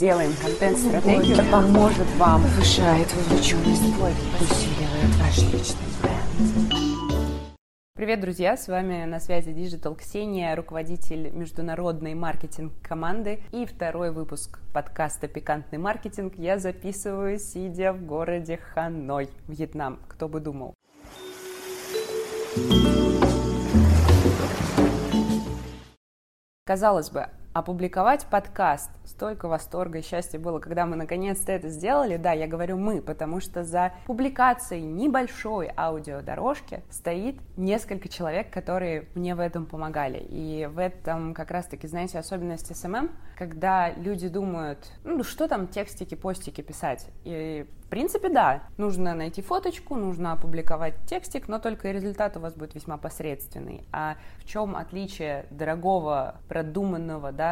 Делаем контент-стратегию, это поможет вам. Повышает вовлеченность, усиливает ваш личный бренд. Привет, друзья! С вами на связи Digital Ксения, руководитель международной маркетинг-команды. И второй выпуск подкаста «Пикантный маркетинг» я записываю, сидя в городе Ханой, Вьетнам. Кто бы думал. Казалось бы, опубликовать подкаст. Столько восторга и счастья было, когда мы наконец-то это сделали. Да, я говорю «мы», потому что за публикацией небольшой аудиодорожки стоит несколько человек, которые мне в этом помогали. И в этом как раз-таки, знаете, особенность SMM, когда люди думают, ну что там текстики, постики писать. И в принципе, да, нужно найти фоточку, нужно опубликовать текстик, но только результат у вас будет весьма посредственный. А в чем отличие дорогого, продуманного, да,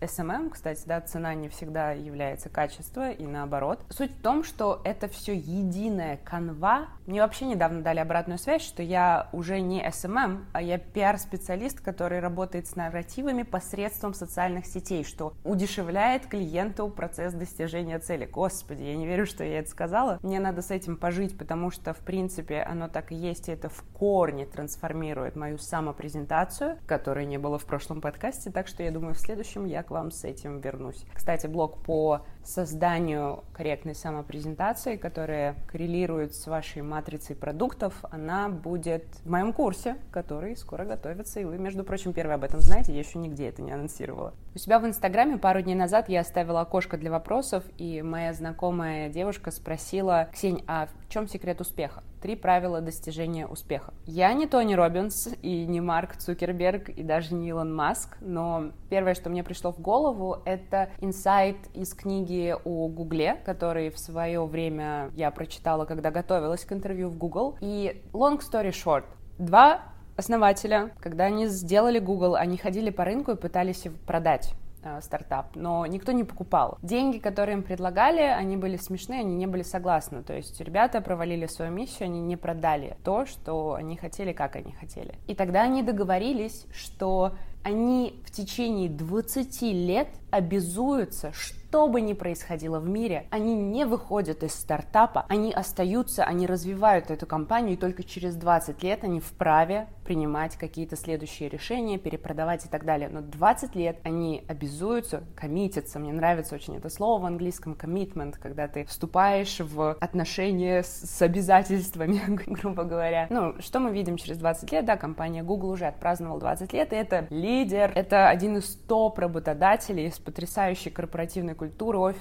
SMM, кстати, да, цена не всегда является качеством и наоборот. Суть в том, что это все единая канва. Мне вообще недавно дали обратную связь, что я уже не SMM, а я пиар-специалист, который работает с нарративами посредством социальных сетей, что удешевляет клиенту процесс достижения цели. Господи, я не верю, что я это сказала. Мне надо с этим пожить, потому что, в принципе, оно так и есть, и это в корне трансформирует мою самопрезентацию, которой не было в прошлом подкасте, так что я думаю, в следующем я к вам с этим вернусь. Кстати, блог по созданию корректной самопрезентации, которая коррелирует с вашей матрицей продуктов, она будет в моем курсе, который скоро готовится, и вы, между прочим, первые об этом знаете, я еще нигде это не анонсировала. У себя в Инстаграме пару дней назад я оставила окошко для вопросов, и моя знакомая девушка спросила: «Ксень, а в чем секрет успеха? 3 правила достижения успеха». Я не Тони Робинс и не Марк Цукерберг и даже не Илон Маск, но первое, что мне пришло в голову, это инсайт из книги о Гугле, который в свое время я прочитала, когда готовилась к интервью в Google. И long story short, 2 основателя, когда они сделали Google, они ходили по рынку и пытались его продать, стартап, но никто не покупал. Деньги, которые им предлагали, они были смешные, они не были согласны. То есть ребята провалили свою миссию, они не продали то, что они хотели, как они хотели. И тогда они договорились, что они в течение 20 лет обязуются, что бы ни происходило в мире, они не выходят из стартапа, они остаются, они развивают эту компанию, и только через 20 лет они вправе принимать какие-то следующие решения, перепродавать и так далее. Но 20 лет они обязуются, коммитятся, мне нравится очень это слово в английском, commitment, когда ты вступаешь в отношения с обязательствами, грубо говоря. Ну, что мы видим через 20 лет, да, компания Google уже отпраздновала 20 лет, и это лидер, это один из топ работодателей с потрясающей корпоративной культурой,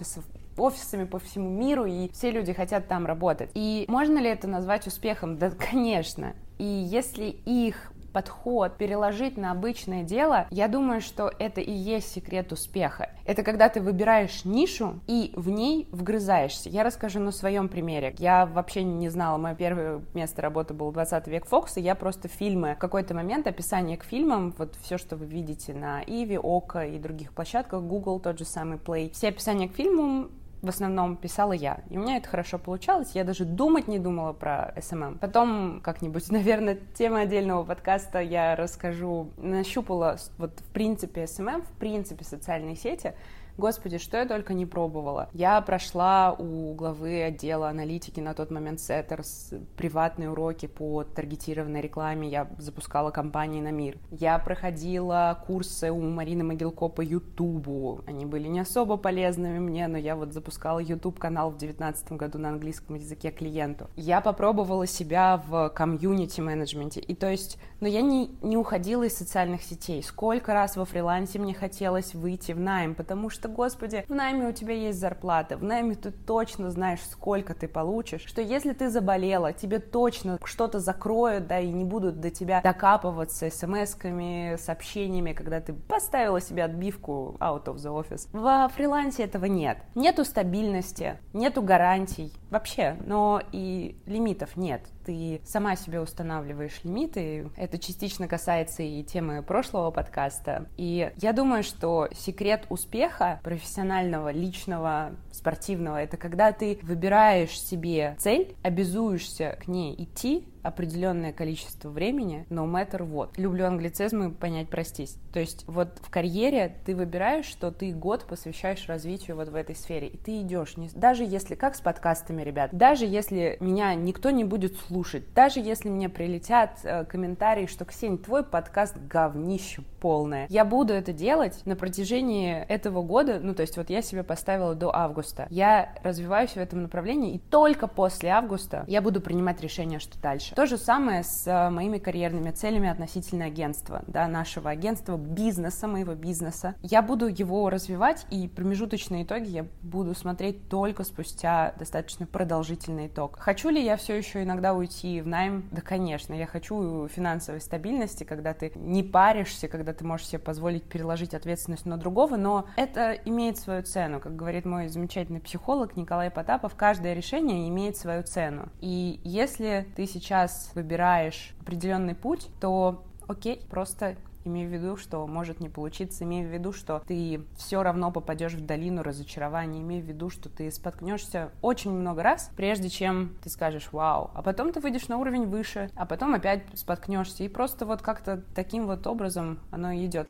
офисами по всему миру, и все люди хотят там работать. И можно ли это назвать успехом? Да, конечно. И если их подход переложить на обычное дело, я думаю, что это и есть секрет успеха. Это когда ты выбираешь нишу и в ней вгрызаешься. Я расскажу на своем примере. Я вообще не знала, мое первое место работы было 20-й век Фокса, я просто фильмы. В какой-то момент описание к фильмам, вот все, что вы видите на Иви, Окко и других площадках, Google, тот же самый Play, все описания к фильмам в основном писала я, и у меня это хорошо получалось, я даже думать не думала про SMM. Потом как-нибудь, наверное, тема отдельного подкаста я расскажу, нащупала вот в принципе SMM, в принципе социальные сети. Господи, что я только не пробовала. Я прошла у главы отдела аналитики на тот момент Сеттерс приватные уроки по таргетированной рекламе, я запускала кампании на мир. Я проходила курсы у Марины Могилко по Ютубу, они были не особо полезными мне, но я вот запускала Ютуб-канал в 2019 году на английском языке клиенту. Я попробовала себя в комьюнити-менеджменте, и то есть, но я не уходила из социальных сетей. Сколько раз во фрилансе мне хотелось выйти в найм, потому что, господи, в найме у тебя есть зарплата, в найме ты точно знаешь, сколько ты получишь, что если ты заболела, тебе точно что-то закроют, да, и не будут до тебя докапываться смс-ками, сообщениями, когда ты поставила себе отбивку out of the office. Во фрилансе этого нет. Нету стабильности, нету гарантий вообще, но и лимитов нет. Ты сама себе устанавливаешь лимиты, это частично касается и темы прошлого подкаста. И я думаю, что секрет успеха профессионального, личного, спортивного — это когда ты выбираешь себе цель, обязуешься к ней идти, определенное количество времени, no matter what. Люблю англицизмы, понять, простись. То есть вот в карьере ты выбираешь, что ты год посвящаешь развитию вот в этой сфере, и ты идешь, даже если, как с подкастами, ребят, даже если меня никто не будет слушать, даже если мне прилетят комментарии, что «Ксень, твой подкаст говнище полное», я буду это делать на протяжении этого года, ну то есть вот я себе поставила до августа, я развиваюсь в этом направлении, и только после августа я буду принимать решение, что дальше. То же самое с моими карьерными целями относительно агентства, да, нашего агентства, бизнеса, моего бизнеса. Я буду его развивать, и промежуточные итоги я буду смотреть только спустя достаточно продолжительный итог. Хочу ли я все еще иногда уйти в найм? Да, конечно, я хочу финансовой стабильности, когда ты не паришься, когда ты можешь себе позволить переложить ответственность на другого, но это имеет свою цену. Как говорит мой замечательный психолог Николай Потапов, каждое решение имеет свою цену. И если ты сейчас выбираешь определенный путь, то окей, просто имея в виду, что может не получиться, имея в виду, что ты все равно попадешь в долину разочарования, имея в виду, что ты споткнешься очень много раз, прежде чем ты скажешь «вау», а потом ты выйдешь на уровень выше, а потом опять споткнешься, и просто вот как-то таким вот образом оно и идет.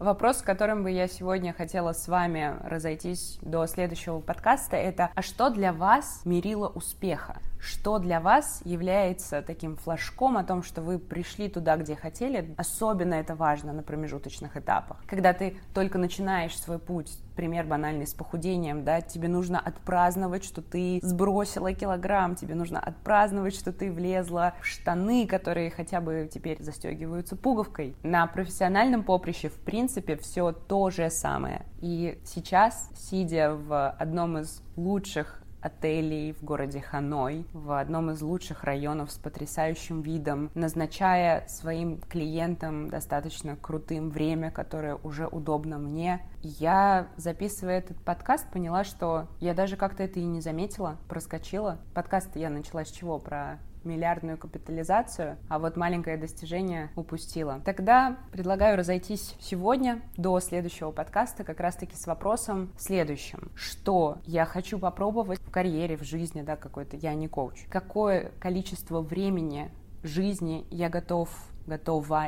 Вопрос, с которым бы я сегодня хотела с вами разойтись до следующего подкаста, это «А что для вас мерило успеха?» Что для вас является таким флажком о том, что вы пришли туда, где хотели? Особенно это важно на промежуточных этапах. Когда ты только начинаешь свой путь, пример банальный с похудением, да, тебе нужно отпраздновать, что ты сбросила килограмм, тебе нужно отпраздновать, что ты влезла в штаны, которые хотя бы теперь застегиваются пуговкой. На профессиональном поприще, в принципе, все то же самое. И сейчас, сидя в одном из лучших отелей в городе Ханой, в одном из лучших районов с потрясающим видом, назначая своим клиентам достаточно крутым время, которое уже удобно мне, я, записывая этот подкаст, поняла, что я даже как-то это и не заметила, проскочила. Подкаст я начала с чего? Про миллиардную капитализацию, а вот маленькое достижение упустила. Тогда предлагаю разойтись сегодня до следующего подкаста как раз-таки с вопросом следующим. Что я хочу попробовать в карьере, в жизни, да, какой-то, я не коуч. Какое количество времени, жизни я готова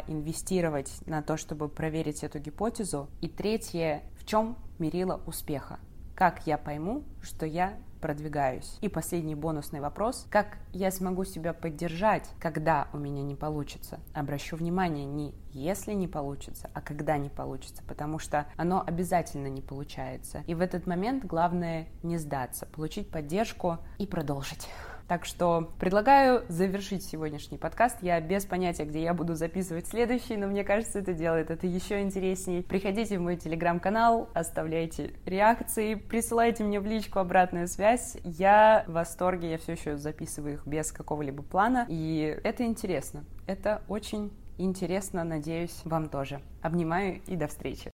инвестировать на то, чтобы проверить эту гипотезу? И третье, в чем мерило успеха? Как я пойму, что я продвигаюсь? И последний бонусный вопрос. Как я смогу себя поддержать, когда у меня не получится? Обращу внимание, не если не получится, а когда не получится, потому что оно обязательно не получается. И в этот момент главное не сдаться, получить поддержку и продолжить. Так что предлагаю завершить сегодняшний подкаст. Я без понятия, где я буду записывать следующий, но мне кажется, это делает это еще интереснее. Приходите в мой телеграм-канал, оставляйте реакции, присылайте мне в личку обратную связь. Я в восторге, я все еще записываю их без какого-либо плана. И это интересно. Это очень интересно, надеюсь, вам тоже. Обнимаю и до встречи.